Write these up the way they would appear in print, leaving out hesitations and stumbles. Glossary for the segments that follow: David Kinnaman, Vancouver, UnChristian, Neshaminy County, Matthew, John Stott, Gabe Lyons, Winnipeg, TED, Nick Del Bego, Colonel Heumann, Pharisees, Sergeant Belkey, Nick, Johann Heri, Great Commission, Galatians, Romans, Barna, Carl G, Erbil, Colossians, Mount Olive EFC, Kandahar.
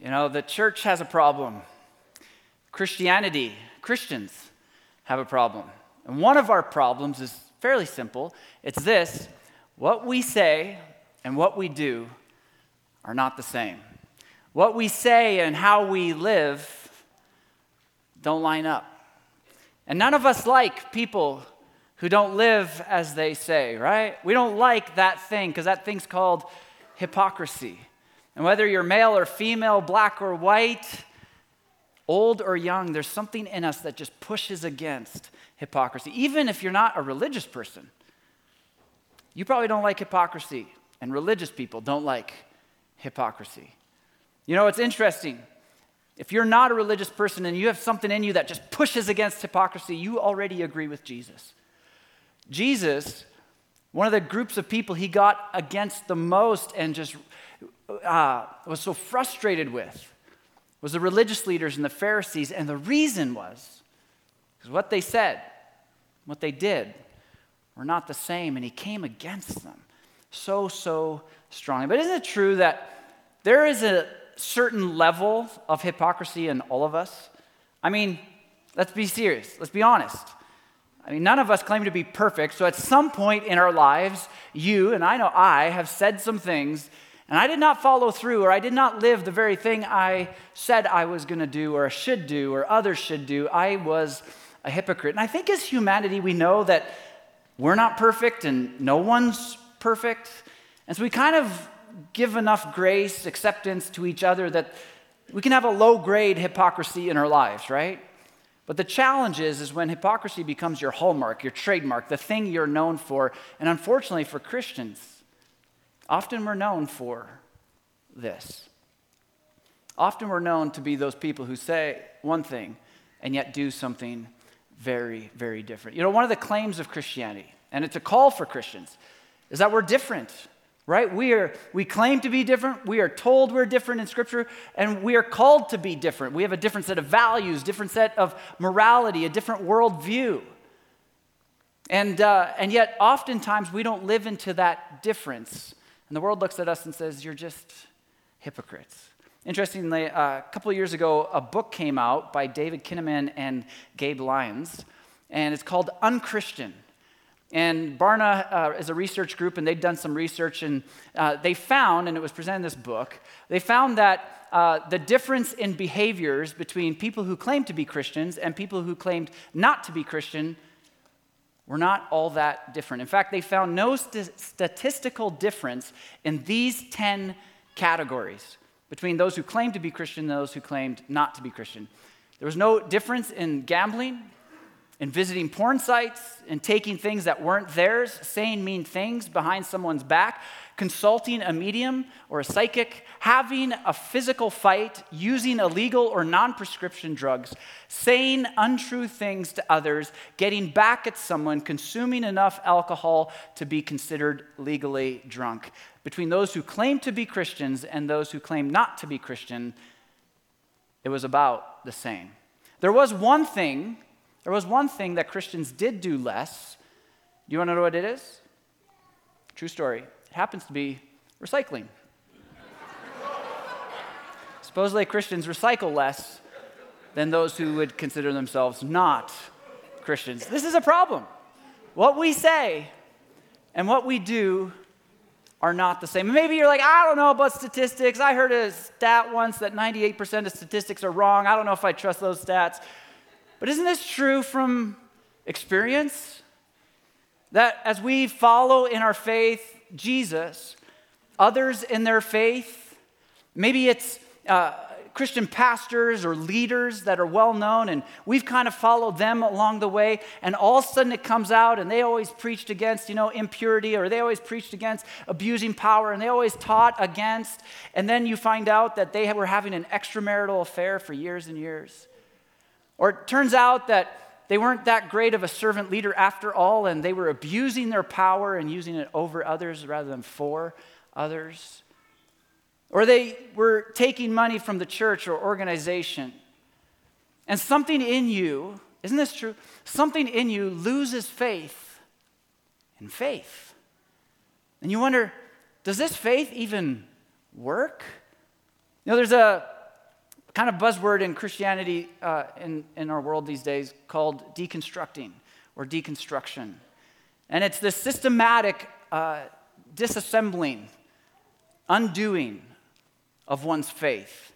You know, the church has a problem. Christianity, Christians have a problem. And one of our problems is fairly simple. It's this: what we say and what we do are not the same. What we say and how we live don't line up. And none of us like people who don't live as they say, right? We don't like that thing because that thing's called hypocrisy. And whether you're male or female, black or white, old or young, there's something in us that just pushes against hypocrisy. Even if you're not a religious person, you probably don't like hypocrisy, and religious people don't like hypocrisy. You know, it's interesting. If you're not a religious person and you have something in you that just pushes against hypocrisy, you already agree with Jesus. Jesus, one of the groups of people he got against the most and just was so frustrated with was the religious leaders and the Pharisees. And the reason was because what they said, what they did were not the same, and he came against them so strongly. But isn't it true that there is a certain level of hypocrisy in all of us? I mean, let's be serious. Let's be honest. I mean, none of us claim to be perfect, so at some point in our lives, you and I know I have said some things, and I did not follow through, or I did not live the very thing I said I was going to do, or should do, or others should do. I was a hypocrite. And I think as humanity, we know that we're not perfect, and no one's perfect, and so we kind of give enough grace, acceptance to each other that we can have a low-grade hypocrisy in our lives, right? But the challenge is when hypocrisy becomes your hallmark, your trademark, the thing you're known for. And unfortunately for Christians, often we're known for this. Often we're known to be those people who say one thing and yet do something very, very different. You know, one of the claims of Christianity, and it's a call for Christians, is that we're different. Right? We claim to be different. We are told we're different in Scripture, and we are called to be different. We have a different set of values, different set of morality, a different worldview. And yet, oftentimes, we don't live into that difference. And the world looks at us and says, you're just hypocrites. Interestingly, a couple of years ago, a book came out by David Kinnaman and Gabe Lyons, and it's called UnChristian. And Barna is a research group, and they've done some research, and they found, and it was presented in this book, they found that the difference in behaviors between people who claimed to be Christians and people who claimed not to be Christian were not all that different. In fact, they found no statistical difference in these 10 categories between those who claimed to be Christian and those who claimed not to be Christian. There was no difference in gambling, in visiting porn sites, in taking things that weren't theirs, saying mean things behind someone's back, consulting a medium or a psychic, having a physical fight, using illegal or non-prescription drugs, saying untrue things to others, getting back at someone, consuming enough alcohol to be considered legally drunk. Between those who claim to be Christians and those who claim not to be Christian, it was about the same. There was one thing that Christians did do less. Do you want to know what it is? True story. It happens to be recycling. Supposedly Christians recycle less than those who would consider themselves not Christians. This is a problem. What we say and what we do are not the same. Maybe you're like, I don't know about statistics. I heard a stat once that 98% of statistics are wrong. I don't know if I trust those stats. But isn't this true from experience? That as we follow in our faith Jesus, others in their faith, maybe it's Christian pastors or leaders that are well known, and we've kind of followed them along the way, and all of a sudden it comes out, and they always preached against, impurity, or they always preached against abusing power, and they always taught against, and then you find out that they were having an extramarital affair for years and years. Or it turns out that they weren't that great of a servant leader after all, and they were abusing their power and using it over others rather than for others. Or they were taking money from the church or organization. And something in you, isn't this true? Something in you loses faith in faith. And you wonder, does this faith even work? You know, there's a kind of buzzword in Christianity in our world these days called deconstructing or deconstruction. And it's this systematic disassembling, undoing of one's faith.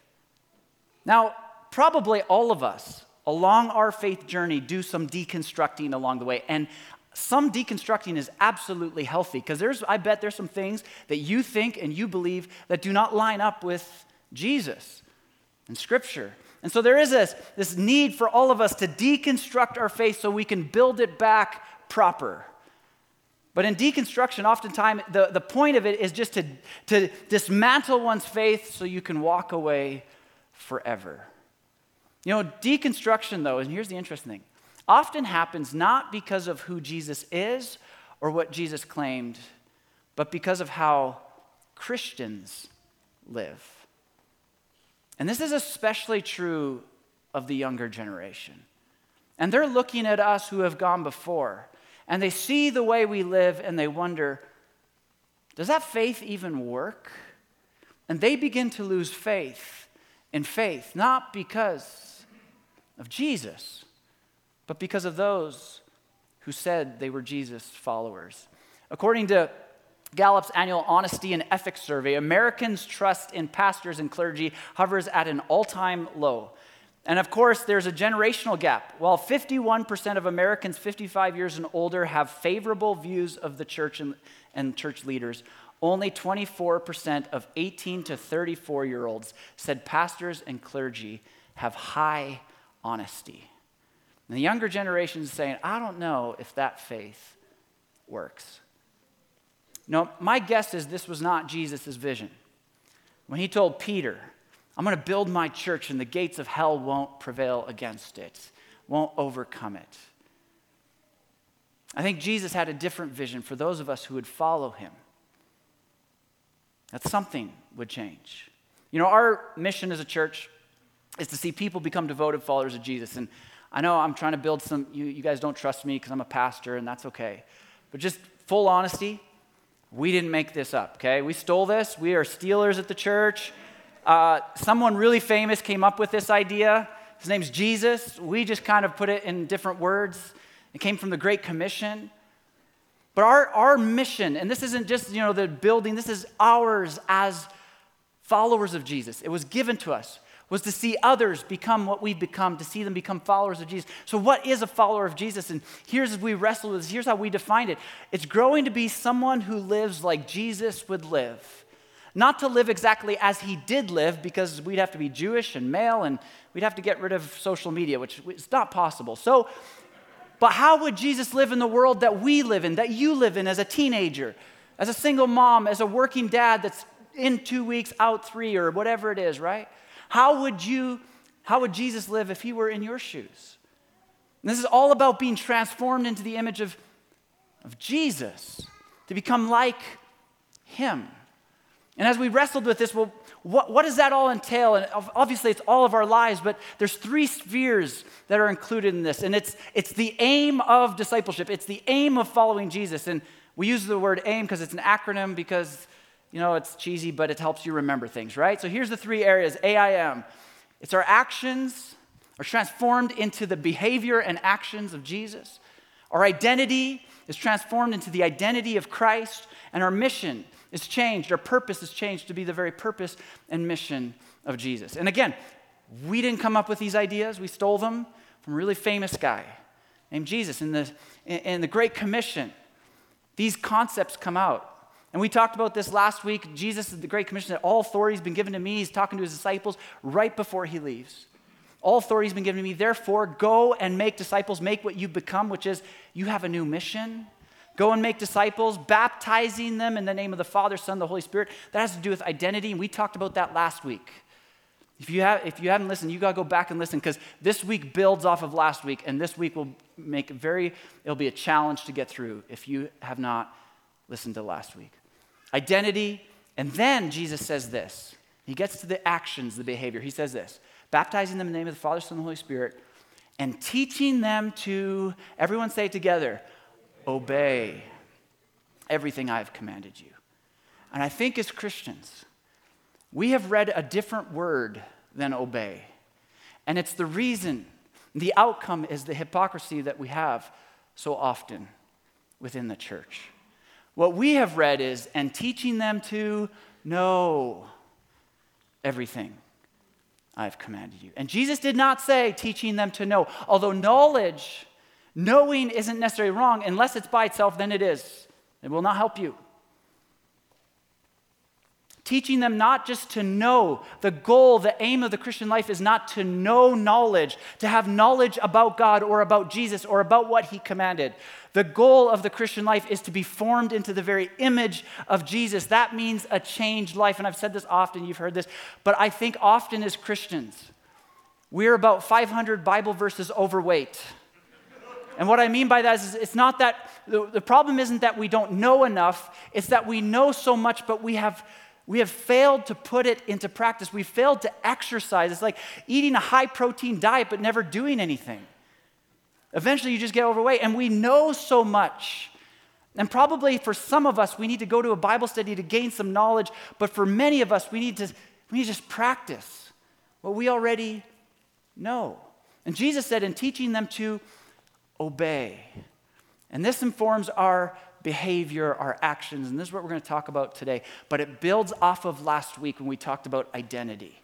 Now, probably all of us along our faith journey do some deconstructing along the way. And some deconstructing is absolutely healthy because I bet there's some things that you think and you believe that do not line up with Jesus and Scripture. And so there is this need for all of us to deconstruct our faith so we can build it back proper. But in deconstruction, oftentimes the point of it is just to dismantle one's faith so you can walk away forever. You know, deconstruction, though, and here's the interesting thing, often happens not because of who Jesus is or what Jesus claimed, but because of how Christians live. And this is especially true of the younger generation. And they're looking at us who have gone before, and they see the way we live, and they wonder, does that faith even work? And they begin to lose faith in faith, not because of Jesus, but because of those who said they were Jesus' followers. According to Gallup's annual Honesty and Ethics survey, Americans' trust in pastors and clergy hovers at an all-time low. And of course, there's a generational gap. While 51% of Americans 55 years and older have favorable views of the church and church leaders, only 24% of 18 to 34-year-olds said pastors and clergy have high honesty. And the younger generation is saying, I don't know if that faith works. No, my guess is this was not Jesus' vision. When he told Peter, I'm going to build my church and the gates of hell won't prevail against it, won't overcome it. I think Jesus had a different vision for those of us who would follow him. That something would change. You know, our mission as a church is to see people become devoted followers of Jesus. And I know I'm trying to build some, you guys don't trust me because I'm a pastor and that's okay. But just full honesty, we didn't make this up, okay? We stole this. We are stealers at the church. Someone really famous came up with this idea. His name's Jesus. We just kind of put it in different words. It came from the Great Commission. But our mission, and this isn't just, the building, this is ours as followers of Jesus. It was given to us, was to see others become what we've become, to see them become followers of Jesus. So what is a follower of Jesus? And here's as we wrestle with this, here's how we define it. It's growing to be someone who lives like Jesus would live. Not to live exactly as he did live, because we'd have to be Jewish and male, and we'd have to get rid of social media, which is not possible. So, but how would Jesus live in the world that we live in, that you live in as a teenager, as a single mom, as a working dad that's in 2 weeks, out 3, or whatever it is, right? How would Jesus live if he were in your shoes? And this is all about being transformed into the image of Jesus, to become like him. And as we wrestled with this, well, what does that all entail? And obviously it's all of our lives, but there's 3 spheres that are included in this. And it's the aim of discipleship. It's the aim of following Jesus. And we use the word aim because it's an acronym because, it's cheesy, but it helps you remember things, right? So here's the 3 areas, AIM. It's our actions are transformed into the behavior and actions of Jesus. Our identity is transformed into the identity of Christ, and our mission is changed. Our purpose is changed to be the very purpose and mission of Jesus. And again, we didn't come up with these ideas. We stole them from a really famous guy named Jesus in the Great Commission. These concepts come out. And we talked about this last week. Jesus, the Great Commission, that all authority has been given to me. He's talking to his disciples right before he leaves. All authority has been given to me. Therefore, go and make disciples. Make what you've become, which is you have a new mission. Go and make disciples, baptizing them in the name of the Father, Son, the Holy Spirit. That has to do with identity, and we talked about that last week. If you haven't listened, you got to go back and listen, because this week builds off of last week, and this week it'll be a challenge to get through if you have not listened to last week. Identity, and then Jesus says this. He gets to the actions, the behavior. He says this, baptizing them in the name of the Father, Son, and the Holy Spirit, and teaching them to, everyone say it together, obey everything I have commanded you. And I think as Christians, we have read a different word than obey. And it's the reason, the outcome is the hypocrisy that we have so often within the church. What we have read is, and teaching them to know everything I've commanded you. And Jesus did not say teaching them to know, although knowing isn't necessarily wrong. Unless it's by itself, then it is. It will not help you. Teaching them not just to know. The goal, the aim of the Christian life is not to know knowledge, to have knowledge about God or about Jesus or about what he commanded. The goal of the Christian life is to be formed into the very image of Jesus. That means a changed life. And I've said this often, you've heard this, but I think often as Christians, we're about 500 Bible verses overweight. And what I mean by that is it's not that, the problem isn't that we don't know enough, it's that we know so much, but we have failed to put it into practice. We failed to exercise. It's like eating a high-protein diet but never doing anything. Eventually, you just get overweight, and we know so much. And probably for some of us, we need to go to a Bible study to gain some knowledge, but for many of us, we need to just practice what we already know. And Jesus said, in teaching them to obey. And this informs our behavior, our actions, and this is what we're going to talk about today. But it builds off of last week when we talked about identity.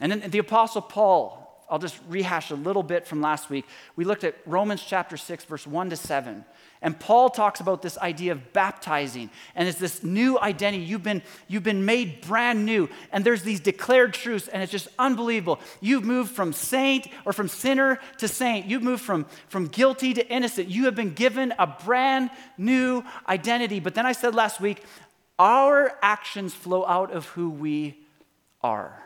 And then the Apostle Paul, I'll just rehash a little bit from last week. We looked at Romans chapter 6, verse 1-7. And Paul talks about this idea of baptizing. And it's this new identity. You've been made brand new. And there's these declared truths. And it's just unbelievable. You've moved from sinner to saint. You've moved from guilty to innocent. You have been given a brand new identity. But then I said last week, our actions flow out of who we are.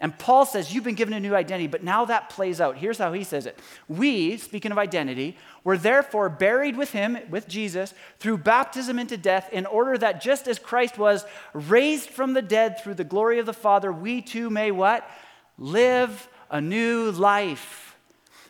And Paul says, you've been given a new identity, but now that plays out. Here's how he says it. We, speaking of identity, were therefore buried with him, with Jesus, through baptism into death, in order that just as Christ was raised from the dead through the glory of the Father, we too may what? Live a new life.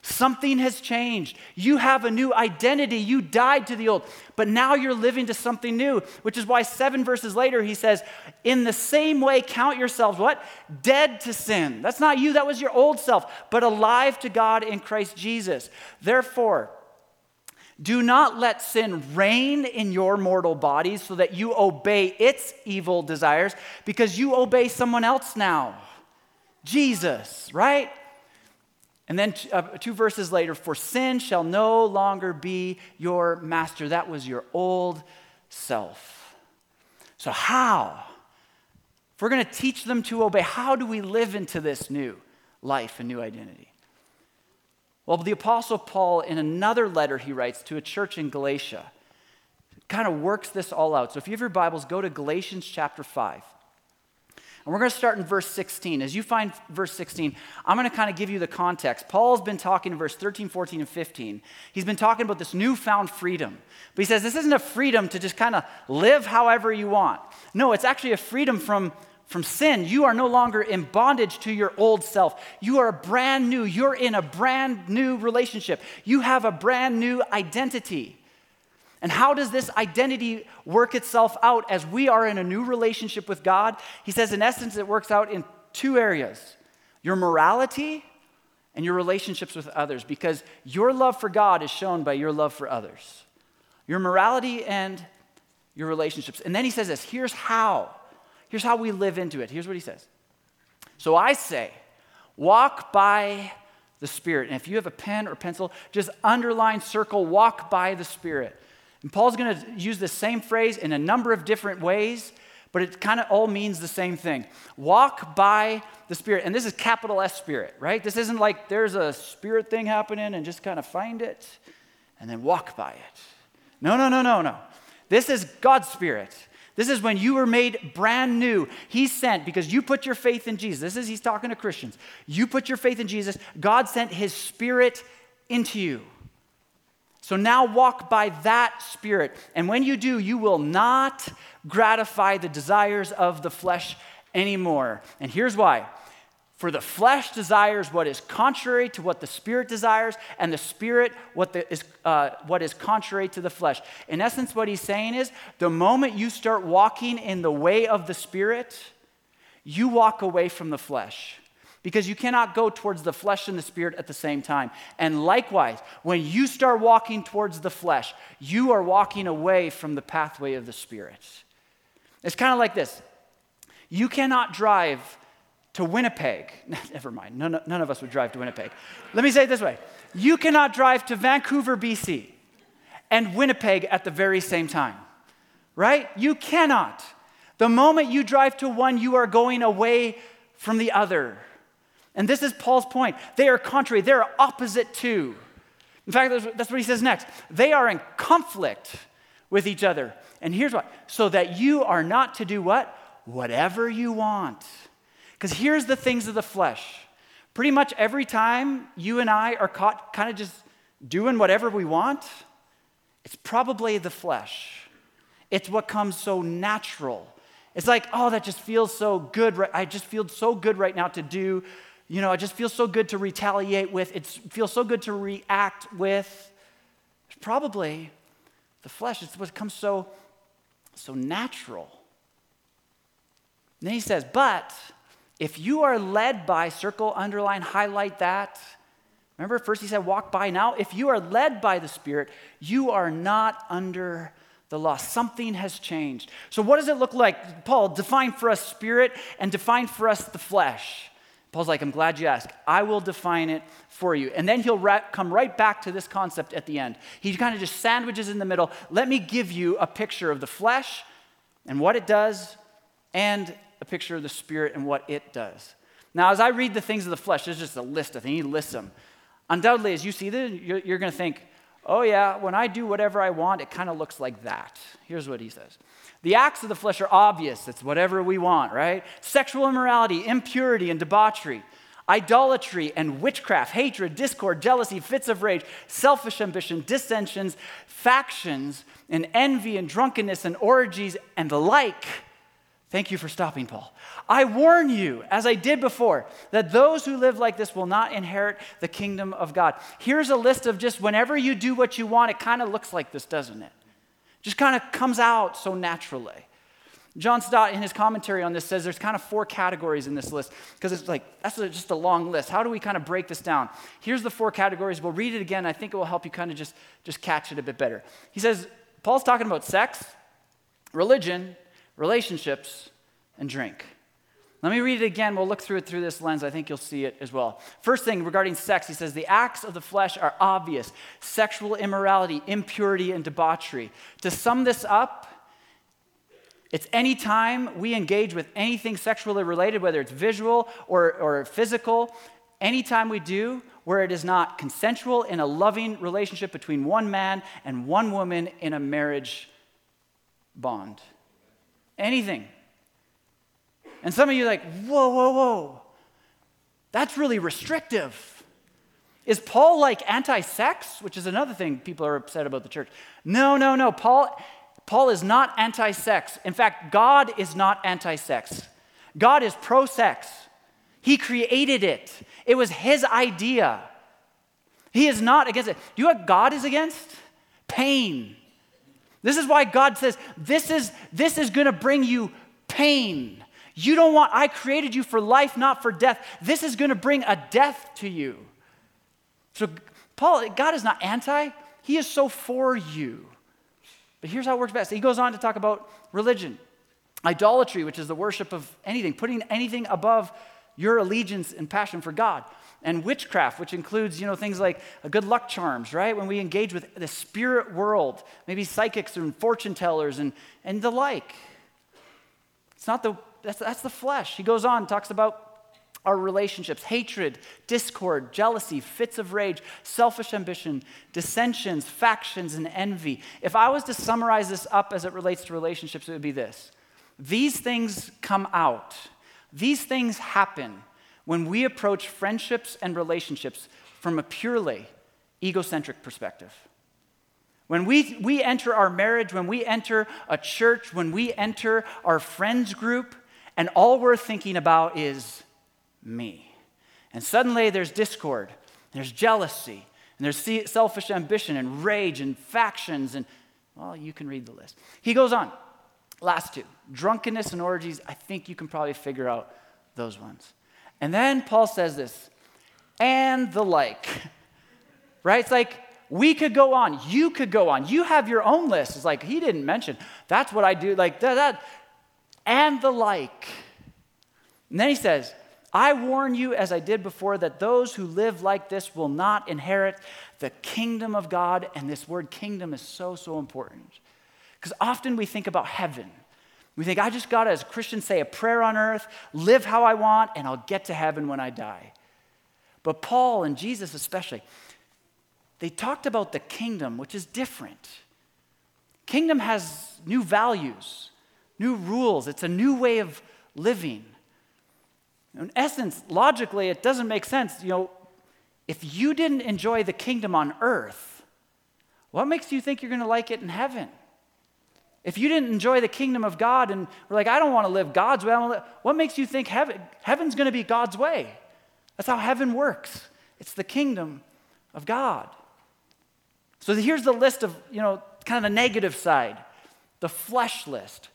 Something has changed. You have a new identity. You died to the old, but now you're living to something new, which is why 7 verses later he says, in the same way, count yourselves, what? Dead to sin. That's not you, that was your old self, but alive to God in Christ Jesus. Therefore, do not let sin reign in your mortal bodies so that you obey its evil desires, because you obey someone else now, Jesus, right? And then 2 verses later, for sin shall no longer be your master. That was your old self. So how? If we're going to teach them to obey, how do we live into this new life and new identity? Well, the Apostle Paul, in another letter he writes to a church in Galatia, kind of works this all out. So if you have your Bibles, go to Galatians chapter 5. And we're going to start in verse 16. As you find verse 16, I'm going to kind of give you the context. Paul's been talking in verse 13, 14, and 15. He's been talking about this newfound freedom. But he says this isn't a freedom to just kind of live however you want. No, it's actually a freedom from sin. You are no longer in bondage to your old self. You are brand new. You're in a brand new relationship. You have a brand new identity. And how does this identity work itself out as we are in a new relationship with God? He says, in essence, it works out in 2 areas. Your morality and your relationships with others, because your love for God is shown by your love for others. Your morality and your relationships. And then he says this, here's how. Here's how we live into it. Here's what he says. So I say, walk by the Spirit. And if you have a pen or pencil, just underline, circle, walk by the Spirit. And Paul's going to use the same phrase in a number of different ways, but it kind of all means the same thing. Walk by the Spirit. And this is capital S Spirit, right? This isn't like there's a spirit thing happening and just kind of find it and then walk by it. No. This is God's Spirit. This is when you were made brand new. He sent, because you put your faith in Jesus. This is, he's talking to Christians. You put your faith in Jesus. God sent his Spirit into you. So now walk by that Spirit. And when you do, you will not gratify the desires of the flesh anymore. And here's why. For the flesh desires what is contrary to what the Spirit desires, and the Spirit what is contrary to the flesh. In essence, what he's saying is, the moment you start walking in the way of the Spirit, you walk away from the flesh. because you cannot go towards the flesh and the spirit at the same time. And likewise, when you start walking towards the flesh, you are walking away from the pathway of the spirit. It's kind of like this. You cannot drive to Winnipeg. Never mind. None of us would drive to Winnipeg. Let me say it this way. You cannot drive to Vancouver, BC and Winnipeg at the very same time, right? You cannot. The moment you drive to one, you are going away from the other. And this is Paul's point. They are contrary. They are opposite to. In fact, that's what he says next. They are in conflict with each other. And here's why. So that you are not to do what? Whatever you want. Because here's the things of the flesh. Pretty much every time you and I are caught kind of just doing whatever we want, it's probably the flesh. It's what comes so natural. It's like, oh, that just feels so good. I just feel so good right now to do, I just feel so good to retaliate with. It feels so good to react with. It's probably the flesh. It's what comes so natural. And then he says, but if you are led by, circle, underline, highlight that. Remember, first he said, walk by now. If you are led by the Spirit, you are not under the law. Something has changed. So what does it look like? Paul, define for us spirit and define for us the flesh. Paul's like, I'm glad you asked. I will define it for you. And then he'll come right back to this concept at the end. He kind of just sandwiches in the middle. Let me give you a picture of the flesh and what it does, and a picture of the spirit and what it does. Now, as I read the things of the flesh, there's just a list of things. He lists them. Undoubtedly, as you see this, you're going to think, oh yeah, when I do whatever I want, it kind of looks like that. Here's what he says. The acts of the flesh are obvious. It's whatever we want, right? Sexual immorality, impurity, and debauchery, idolatry and witchcraft, hatred, discord, jealousy, fits of rage, selfish ambition, dissensions, factions, and envy and drunkenness and orgies and the like. Thank you for stopping, Paul. I warn you, as I did before, that those who live like this will not inherit the kingdom of God. Here's a list of just whenever you do what you want, it kind of looks like this, doesn't it? Just kind of comes out so naturally. John Stott, in his commentary on this, says there's kind of four categories in this list because it's like, that's just a long list. How do we kind of break this down? Here's the four categories. We'll read it again. I think it will help you kind of just catch it a bit better. He says, Paul's talking about sex, religion, relationships, and drink. Let me read it again. We'll look through it through this lens. I think you'll see it as well. First thing regarding sex, he says, the acts of the flesh are obvious. Sexual immorality, impurity, and debauchery. To sum this up, it's any time we engage with anything sexually related, whether it's visual or physical, any time we do, where it is not consensual in a loving relationship between one man and one woman in a marriage bond. Anything. And some of you are like, whoa. That's really restrictive. Is Paul like anti-sex? Which is another thing people are upset about the church. No. Paul is not anti-sex. In fact, God is not anti-sex. God is pro-sex. He created it. It was his idea. He is not against it. Do you know what God is against? Pain. This is why God says, this is going to bring you pain. You don't want, I created you for life, not for death. This is going to bring a death to you. So Paul, God is not anti. He is so for you. But here's how it works best. He goes on to talk about religion, idolatry, which is the worship of anything, putting anything above your allegiance and passion for God, and witchcraft, which includes, things like good luck charms, right? When we engage with the spirit world, maybe psychics and fortune tellers and the like. It's not that's the flesh. He goes on, talks about our relationships, hatred, discord, jealousy, fits of rage, selfish ambition, dissensions, factions, and envy. If I was to summarize this up as it relates to relationships, it would be this. These things come out. These things happen when we approach friendships and relationships from a purely egocentric perspective. When we enter our marriage, when we enter a church, when we enter our friends group, and all we're thinking about is me. And suddenly there's discord, there's jealousy, and there's selfish ambition and rage and factions and, well, you can read the list. He goes on. Last two, drunkenness and orgies. I think you can probably figure out those ones. And then Paul says this, and the like, right? It's like, we could go on. You could go on. You have your own list. It's like, he didn't mention, that's what I do, like that, and the like. And then he says, I warn you, as I did before, that those who live like this will not inherit the kingdom of God. And this word kingdom is so, so important. Because often we think about heaven. We think, I just got to, as Christians, say a prayer on earth, live how I want, and I'll get to heaven when I die. But Paul and Jesus especially, they talked about the kingdom, which is different. Kingdom has new values, new rules. It's a new way of living. In essence, logically, it doesn't make sense. You know, if you didn't enjoy the kingdom on earth, what makes you think you're going to like it in heaven? If you didn't enjoy the kingdom of God and we're like, I don't want to live God's way, what makes you think heaven's going to be God's way? That's how heaven works. It's the kingdom of God. So here's the list of, you know, kind of the negative side, the flesh list.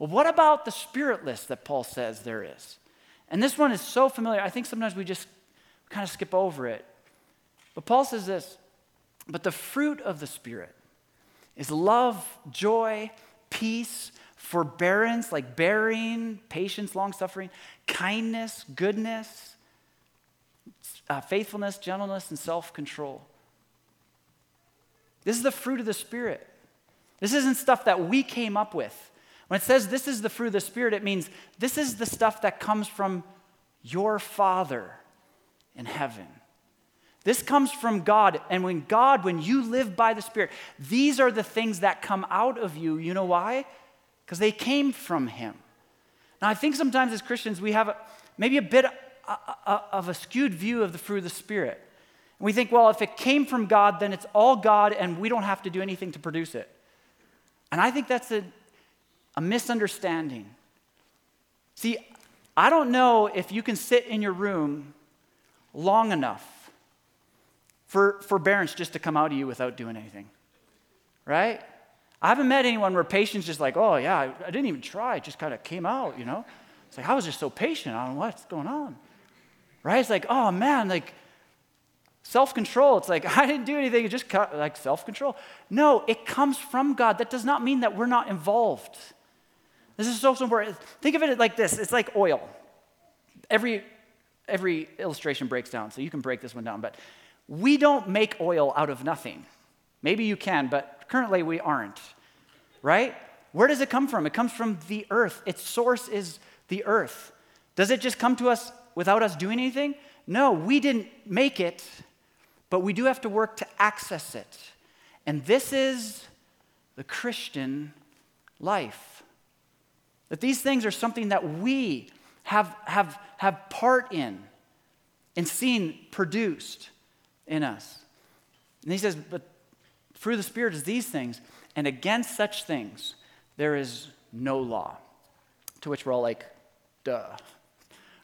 Well, what about the spirit list that Paul says there is? And this one is so familiar. I think sometimes we just kind of skip over it. But Paul says this, but the fruit of the Spirit is love, joy, peace, forbearance, like bearing, patience, long-suffering, kindness, goodness, faithfulness, gentleness, and self-control. This is the fruit of the Spirit. This isn't stuff that we came up with. When it says this is the fruit of the Spirit, it means this is the stuff that comes from your Father in heaven. This comes from God. And when God, when you live by the Spirit, these are the things that come out of you. You know why? Because they came from Him. Now, I think sometimes as Christians, we have maybe a bit of a skewed view of the fruit of the Spirit. And we think, well, if it came from God, then it's all God and we don't have to do anything to produce it. And I think that's a misunderstanding. See, I don't know if you can sit in your room long enough for forbearance just to come out of you without doing anything, right? I haven't met anyone where patience just like, oh yeah, I didn't even try, it just kind of came out, you know? It's like, I was just so patient, I don't know what's going on, right? It's like, oh man, like self-control, it's like, I didn't do anything, it just like self-control. No, it comes from God. That does not mean that we're not involved. This is so important. Think of it like this. It's like oil. Every illustration breaks down, so you can break this one down. But we don't make oil out of nothing. Maybe you can, but currently we aren't, right? Where does it come from? It comes from the earth. Its source is the earth. Does it just come to us without us doing anything? No, we didn't make it, but we do have to work to access it. And this is the Christian life. That these things are something that we have part in and seen produced in us. And he says, but fruit of the Spirit is these things, and against such things there is no law. To which we're all like, duh.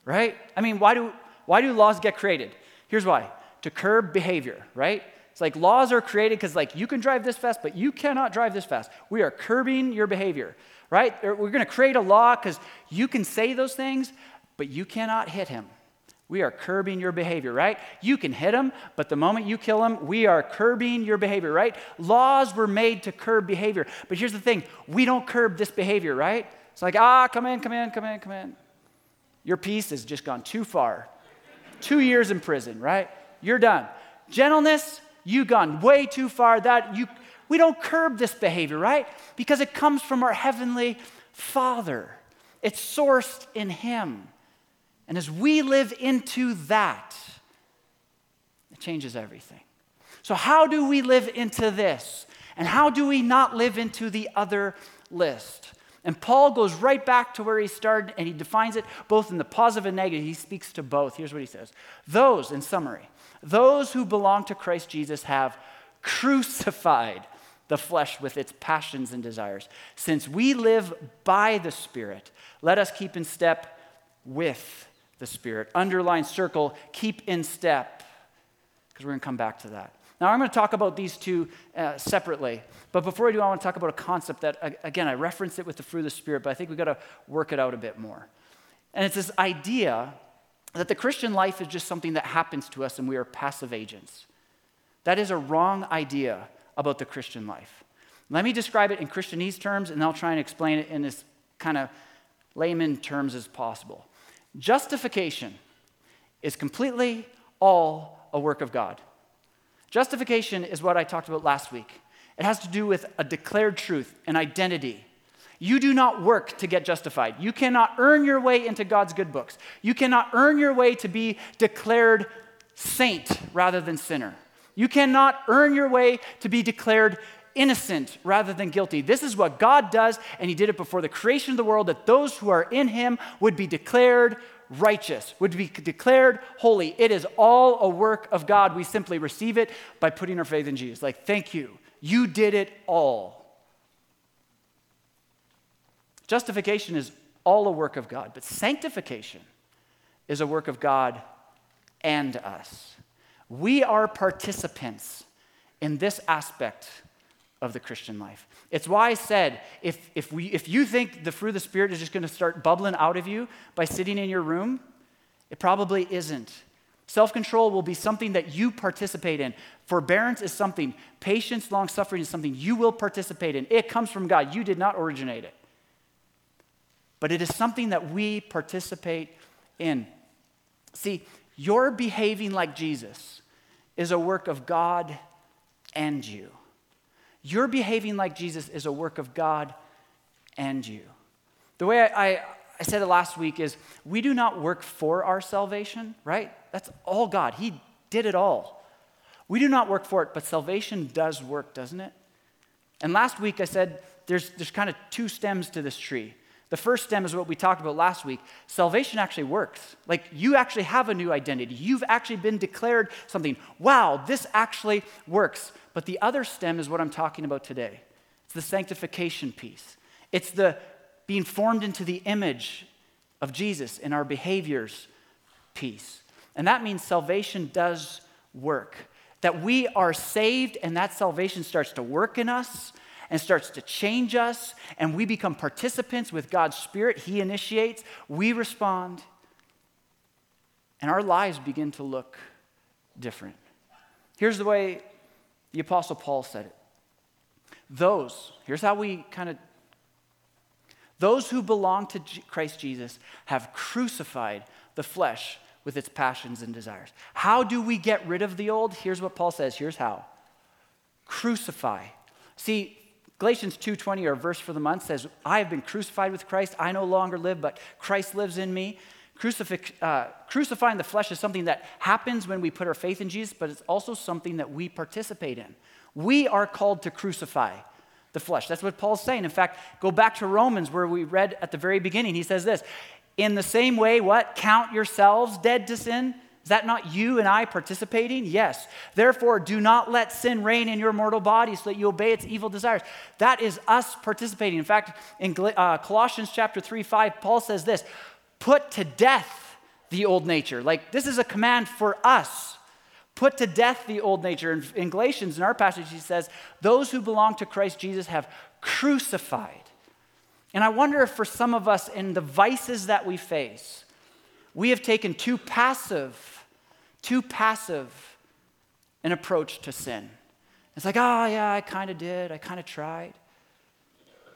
Right? I mean, why do laws get created? Here's why. To curb behavior, right? It's like laws are created because like you can drive this fast, but you cannot drive this fast. We are curbing your behavior, right? We're going to create a law because you can say those things, but you cannot hit him. We are curbing your behavior, right? You can hit him, but the moment you kill him, we are curbing your behavior, right? Laws were made to curb behavior. But here's the thing. We don't curb this behavior, right? It's like, come in. Your peace has just gone too far. 2 years in prison, right? You're done. Gentleness, you've gone way too far. We don't curb this behavior, right? Because it comes from our heavenly Father. It's sourced in Him. And as we live into that, it changes everything. So how do we live into this? And how do we not live into the other list? And Paul goes right back to where he started, and he defines it both in the positive and negative. He speaks to both. Here's what he says. Those, in summary, those who belong to Christ Jesus have crucified the flesh with its passions and desires. Since we live by the Spirit, let us keep in step with the Spirit. Underline, circle, keep in step, because we're going to come back to that. Now, I'm going to talk about these two separately, but before I do, I want to talk about a concept that, again, I referenced it with the fruit of the Spirit, but I think we've got to work it out a bit more. And it's this idea that the Christian life is just something that happens to us and we are passive agents. That is a wrong idea about the Christian life. Let me describe it in Christianese terms, and I'll try and explain it in as kind of layman terms as possible. Justification is completely all a work of God. Justification is what I talked about last week. It has to do with a declared truth, an identity. You do not work to get justified. You cannot earn your way into God's good books. You cannot earn your way to be declared saint rather than sinner. You cannot earn your way to be declared innocent rather than guilty. This is what God does, and he did it before the creation of the world, that those who are in him would be declared righteous, would be declared holy. It is all a work of God. We simply receive it by putting our faith in Jesus. Like, thank you. You did it all. Justification is all a work of God, but sanctification is a work of God and us. We are participants in this aspect of the Christian life. It's why I said, if you think the fruit of the Spirit is just going to start bubbling out of you by sitting in your room, it probably isn't. Self-control will be something that you participate in. Forbearance is something. Patience, long-suffering is something you will participate in. It comes from God. You did not originate it. But it is something that we participate in. See, your behaving like Jesus is a work of God and you. Your behaving like Jesus is a work of God and you. The way I said it last week is, we do not work for our salvation, right? That's all God. He did it all. We do not work for it, but salvation does work, doesn't it? And last week I said there's kind of two stems to this tree. The first stem is what we talked about last week. Salvation actually works. Like, you actually have a new identity. You've actually been declared something. Wow, this actually works. But the other stem is what I'm talking about today. It's the sanctification piece. It's the being formed into the image of Jesus in our behaviors piece. And that means salvation does work. That we are saved, and that salvation starts to work in us and starts to change us, and we become participants with God's Spirit. He initiates, we respond, and our lives begin to look different. Here's the way the Apostle Paul said it. Those who belong to Christ Jesus have crucified the flesh with its passions and desires. How do we get rid of the old? Here's what Paul says. Here's how. Crucify. See, Galatians 2:20, our verse for the month, says, I have been crucified with Christ. I no longer live, but Christ lives in me. Crucifying the flesh is something that happens when we put our faith in Jesus, but it's also something that we participate in. We are called to crucify the flesh. That's what Paul's saying. In fact, go back to Romans, where we read at the very beginning. He says this, in the same way, what? Count yourselves dead to sin. Is that not you and I participating? Yes. Therefore, do not let sin reign in your mortal body so that you obey its evil desires. That is us participating. In fact, in Colossians chapter 3:5, Paul says this, put to death the old nature. Like, this is a command for us. Put to death the old nature. In Galatians, in our passage, he says, those who belong to Christ Jesus have crucified. And I wonder if for some of us in the vices that we face, we have taken too passive an approach to sin. It's like, oh yeah, I kind of did, I kind of tried.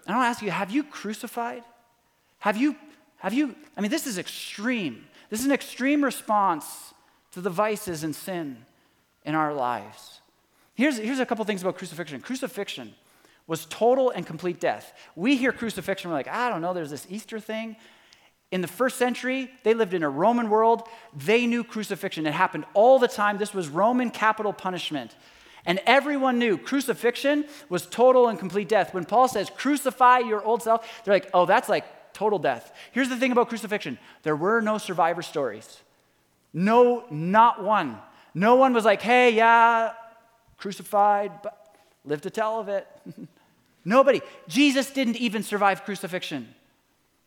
And I want to ask you, have you crucified? I mean, this is extreme. This is an extreme response to the vices and sin in our lives. Here's a couple things about crucifixion. Crucifixion was total and complete death. We hear crucifixion, we're like, I don't know, there's this Easter thing. In the first century, they lived in a Roman world. They knew crucifixion. It happened all the time. This was Roman capital punishment. And everyone knew crucifixion was total and complete death. When Paul says, crucify your old self, they're like, oh, that's like total death. Here's the thing about crucifixion. There were no survivor stories. No, not one. No one was like, hey, yeah, crucified, but live to tell of it. Nobody. Jesus didn't even survive crucifixion.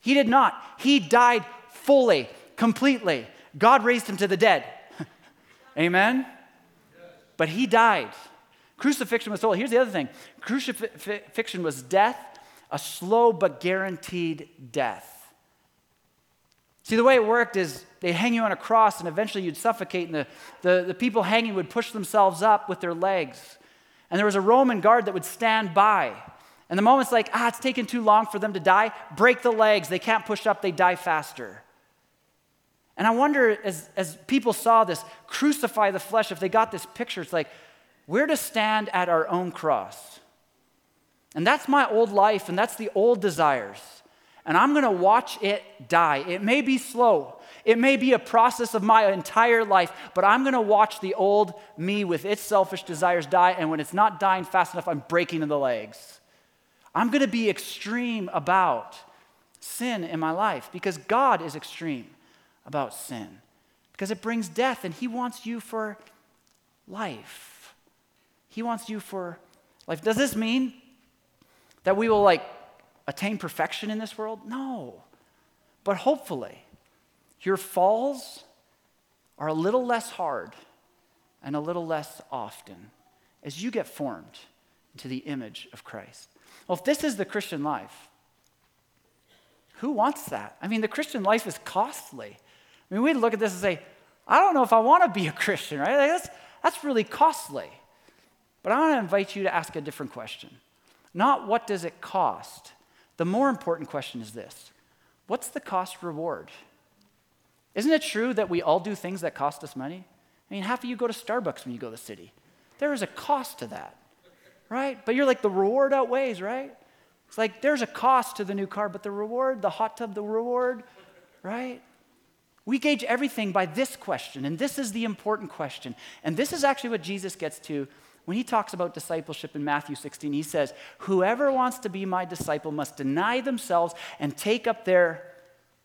He did not. He died fully, completely. God raised him to the dead. Amen? Yes. But he died. Crucifixion was total. Here's the other thing. Crucifixion was death, a slow but guaranteed death. See, the way it worked is they'd hang you on a cross and eventually you'd suffocate, and the people hanging would push themselves up with their legs. And there was a Roman guard that would stand by. And the moment's like, it's taken too long for them to die, break the legs. They can't push up, they die faster. And I wonder, as people saw this, crucify the flesh, if they got this picture, it's like, we're to stand at our own cross. And that's my old life, and that's the old desires. And I'm going to watch it die. It may be slow. It may be a process of my entire life, but I'm going to watch the old me with its selfish desires die, and when it's not dying fast enough, I'm breaking the legs. I'm going to be extreme about sin in my life because God is extreme about sin, because it brings death, and he wants you for life. He wants you for life. Does this mean that we will attain perfection in this world? No. But hopefully, your falls are a little less hard and a little less often as you get formed into the image of Christ. Well, if this is the Christian life, who wants that? I mean, the Christian life is costly. I mean, we look at this and say, I don't know if I want to be a Christian, right? That's really costly. But I want to invite you to ask a different question. Not what does it cost? The more important question is this: what's the cost reward? Isn't it true that we all do things that cost us money? I mean, half of you go to Starbucks when you go to the city. There is a cost to that, right? But you're like, the reward outweighs, right? It's like there's a cost to the new car, but the reward, the hot tub, the reward, right? We gauge everything by this question, and this is the important question. And this is actually what Jesus gets to when he talks about discipleship in Matthew 16. He says, whoever wants to be my disciple must deny themselves and take up their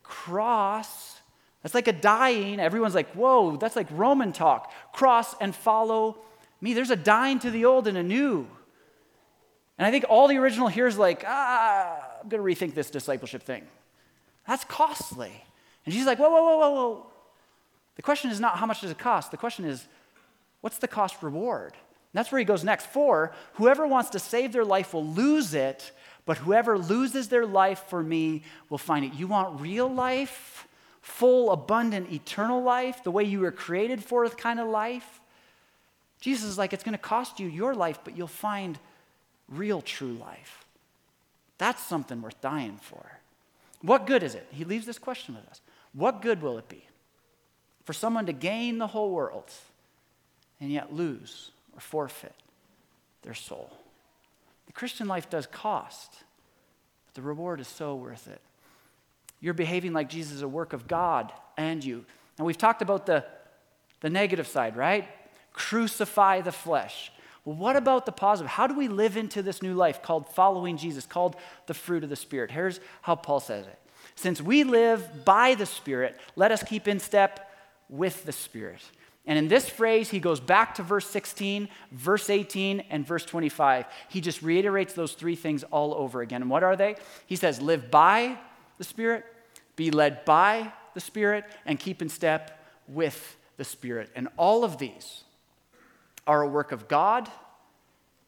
cross. That's like a dying. Everyone's like, whoa, that's like Roman talk. Cross and follow me. There's a dying to the old and a new. And I think all the original here is like, I'm going to rethink this discipleship thing. That's costly. And she's like, whoa. The question is not how much does it cost. The question is, what's the cost reward? And that's where he goes next. For whoever wants to save their life will lose it, but whoever loses their life for me will find it. You want real life, full, abundant, eternal life, the way you were created for, kind of life? Jesus is like, it's going to cost you your life, but you'll find real, true life. That's something worth dying for. What good is it? He leaves this question with us. What good will it be for someone to gain the whole world and yet lose or forfeit their soul? The Christian life does cost, but the reward is so worth it. You're behaving like Jesus is a work of God and you. And we've talked about the negative side, right? Crucify the flesh. Well, what about the positive? How do we live into this new life called following Jesus, called the fruit of the Spirit? Here's how Paul says it. Since we live by the Spirit, let us keep in step with the Spirit. And in this phrase, he goes back to verse 16, verse 18, and verse 25. He just reiterates those three things all over again. And what are they? He says, live by the Spirit, be led by the Spirit, and keep in step with the Spirit. And all of these are a work of God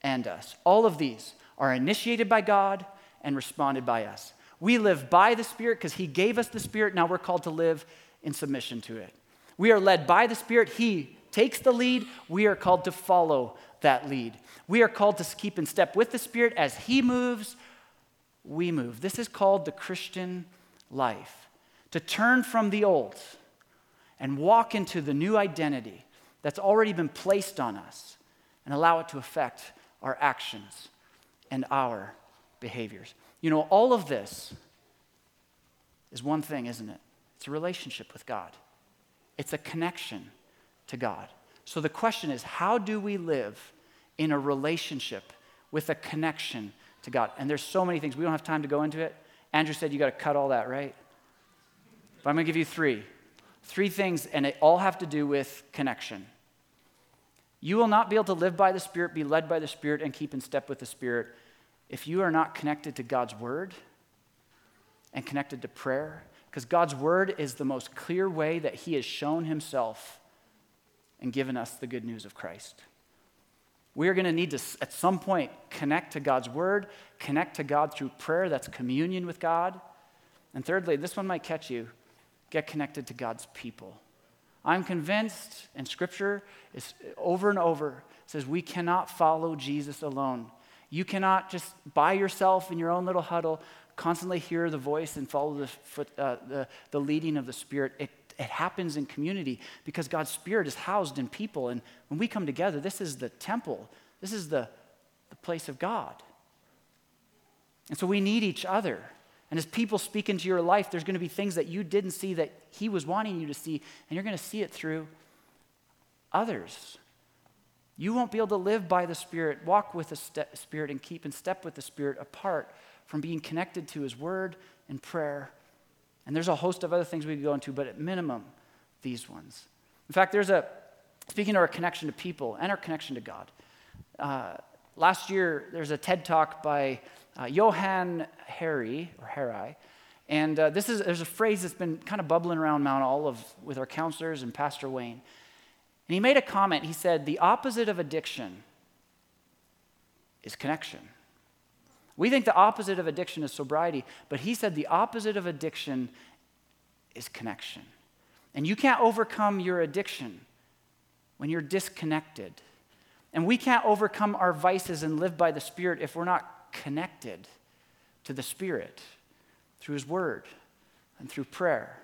and us. All of these are initiated by God and responded by us. We live by the Spirit because he gave us the Spirit. Now we're called to live in submission to it. We are led by the Spirit. He takes the lead. We are called to follow that lead. We are called to keep in step with the Spirit. As he moves, we move. This is called the Christian life. To turn from the old and walk into the new identity that's already been placed on us and allow it to affect our actions and our behaviors. You know, all of this is one thing, isn't it? It's a relationship with God. It's a connection to God. So the question is, how do we live in a relationship with a connection to God? And there's so many things. We don't have time to go into it. Andrew said you got to cut all that, right? But I'm going to give you three. Three things, and they all have to do with connection. You will not be able to live by the Spirit, be led by the Spirit, and keep in step with the Spirit if you are not connected to God's Word and connected to prayer, because God's Word is the most clear way that he has shown himself and given us the good news of Christ. We are going to need to, at some point, connect to God's Word, connect to God through prayer. That's communion with God. And thirdly, this one might catch you, get connected to God's people. I'm convinced, and Scripture is over and over says we cannot follow Jesus alone. You cannot just by yourself in your own little huddle constantly hear the voice and follow the leading of the Spirit. It happens in community because God's Spirit is housed in people. And when we come together, this is the temple. This is the place of God. And so we need each other. And as people speak into your life, there's going to be things that you didn't see that He was wanting you to see, and you're going to see it through others. You won't be able to live by the Spirit, walk with the Spirit, and keep in step with the Spirit apart from being connected to His Word and prayer. And there's a host of other things we could go into, but at minimum, these ones. In fact, speaking of our connection to people and our connection to God, last year, there's a TED Talk by Johann Heri, and there's a phrase that's been kind of bubbling around Mount Olive with our counselors and Pastor Wayne. And he made a comment. He said, the opposite of addiction is connection. We think the opposite of addiction is sobriety, but he said the opposite of addiction is connection. And you can't overcome your addiction when you're disconnected. And we can't overcome our vices and live by the Spirit if we're not connected to the Spirit through His Word and through prayer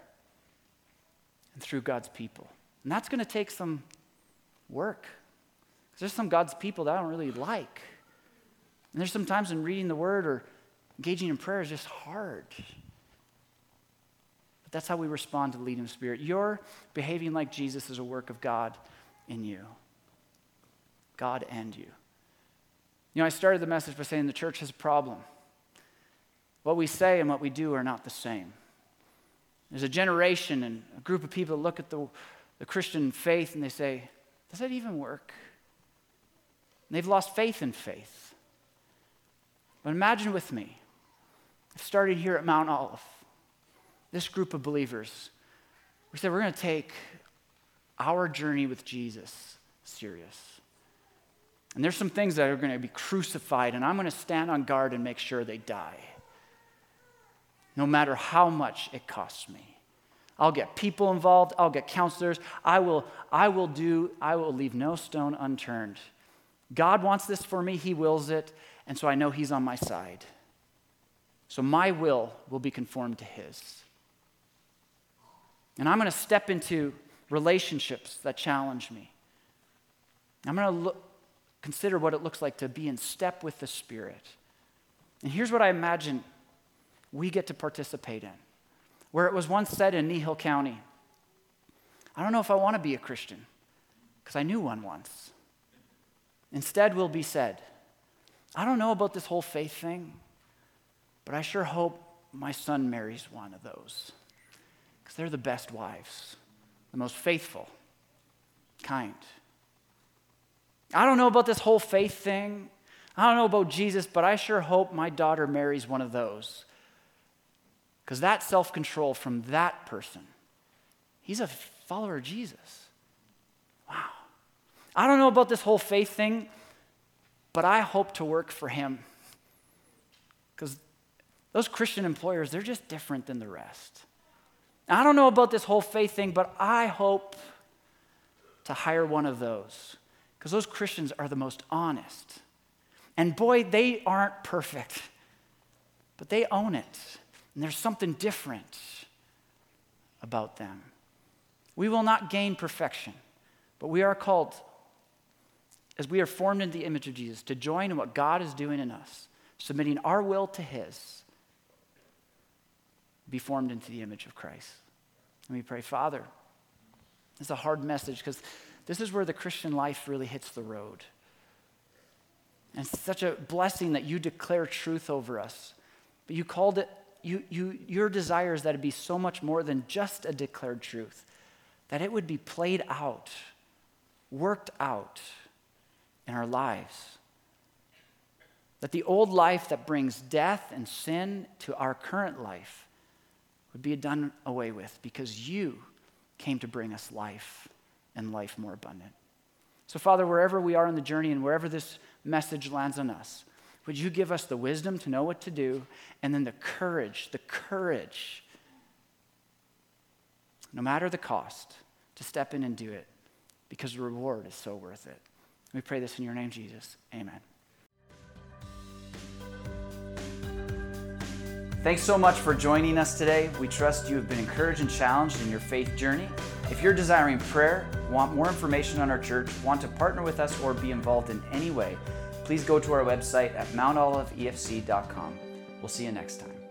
and through God's people. And that's going to take some work. There's some God's people that I don't really like. And there's some times when reading the Word or engaging in prayer is just hard. But that's how we respond to the leading of the Spirit. Your behaving like Jesus is a work of God in you. God and you. You know, I started the message by saying the church has a problem. What we say and what we do are not the same. There's a generation and a group of people that look at the Christian faith and they say, does that even work? And they've lost faith in faith. But imagine with me, starting here at Mount Olive, this group of believers, we said we're going to take our journey with Jesus serious. And there's some things that are going to be crucified, and I'm going to stand on guard and make sure they die. No matter how much it costs me. I'll get people involved. I'll get counselors. I will leave no stone unturned. God wants this for me. He wills it. And so I know He's on my side. So my will be conformed to His. And I'm going to step into relationships that challenge me. I'm going to consider what it looks like to be in step with the Spirit. And here's what I imagine we get to participate in. Where it was once said in Neshaminy County, I don't know if I want to be a Christian, because I knew one once. Instead will be said, I don't know about this whole faith thing, but I sure hope my son marries one of those, because they're the best wives, the most faithful, kind. I don't know about this whole faith thing. I don't know about Jesus, but I sure hope my daughter marries one of those. Because that self-control from that person, he's a follower of Jesus. Wow. I don't know about this whole faith thing, but I hope to work for him. Because those Christian employers, they're just different than the rest. I don't know about this whole faith thing, but I hope to hire one of those. Because those Christians are the most honest. And boy, they aren't perfect, but they own it. And there's something different about them. We will not gain perfection, but we are called, as we are formed into the image of Jesus, to join in what God is doing in us, submitting our will to His, be formed into the image of Christ. And we pray, Father, it's a hard message because this is where the Christian life really hits the road. And it's such a blessing that you declare truth over us. But you called it, your desire is that it be so much more than just a declared truth, that it would be played out, worked out in our lives. That the old life that brings death and sin to our current life would be done away with because you came to bring us life. And life more abundant. So, Father, wherever we are in the journey and wherever this message lands on us, would you give us the wisdom to know what to do and then the courage no matter the cost, to step in and do it, because the reward is so worth it. We pray this in your name, Jesus. Amen. Thanks so much for joining us today. We trust you have been encouraged and challenged in your faith journey. If you're desiring prayer, want more information on our church, want to partner with us, or be involved in any way, please go to our website at mountoliveefc.com. We'll see you next time.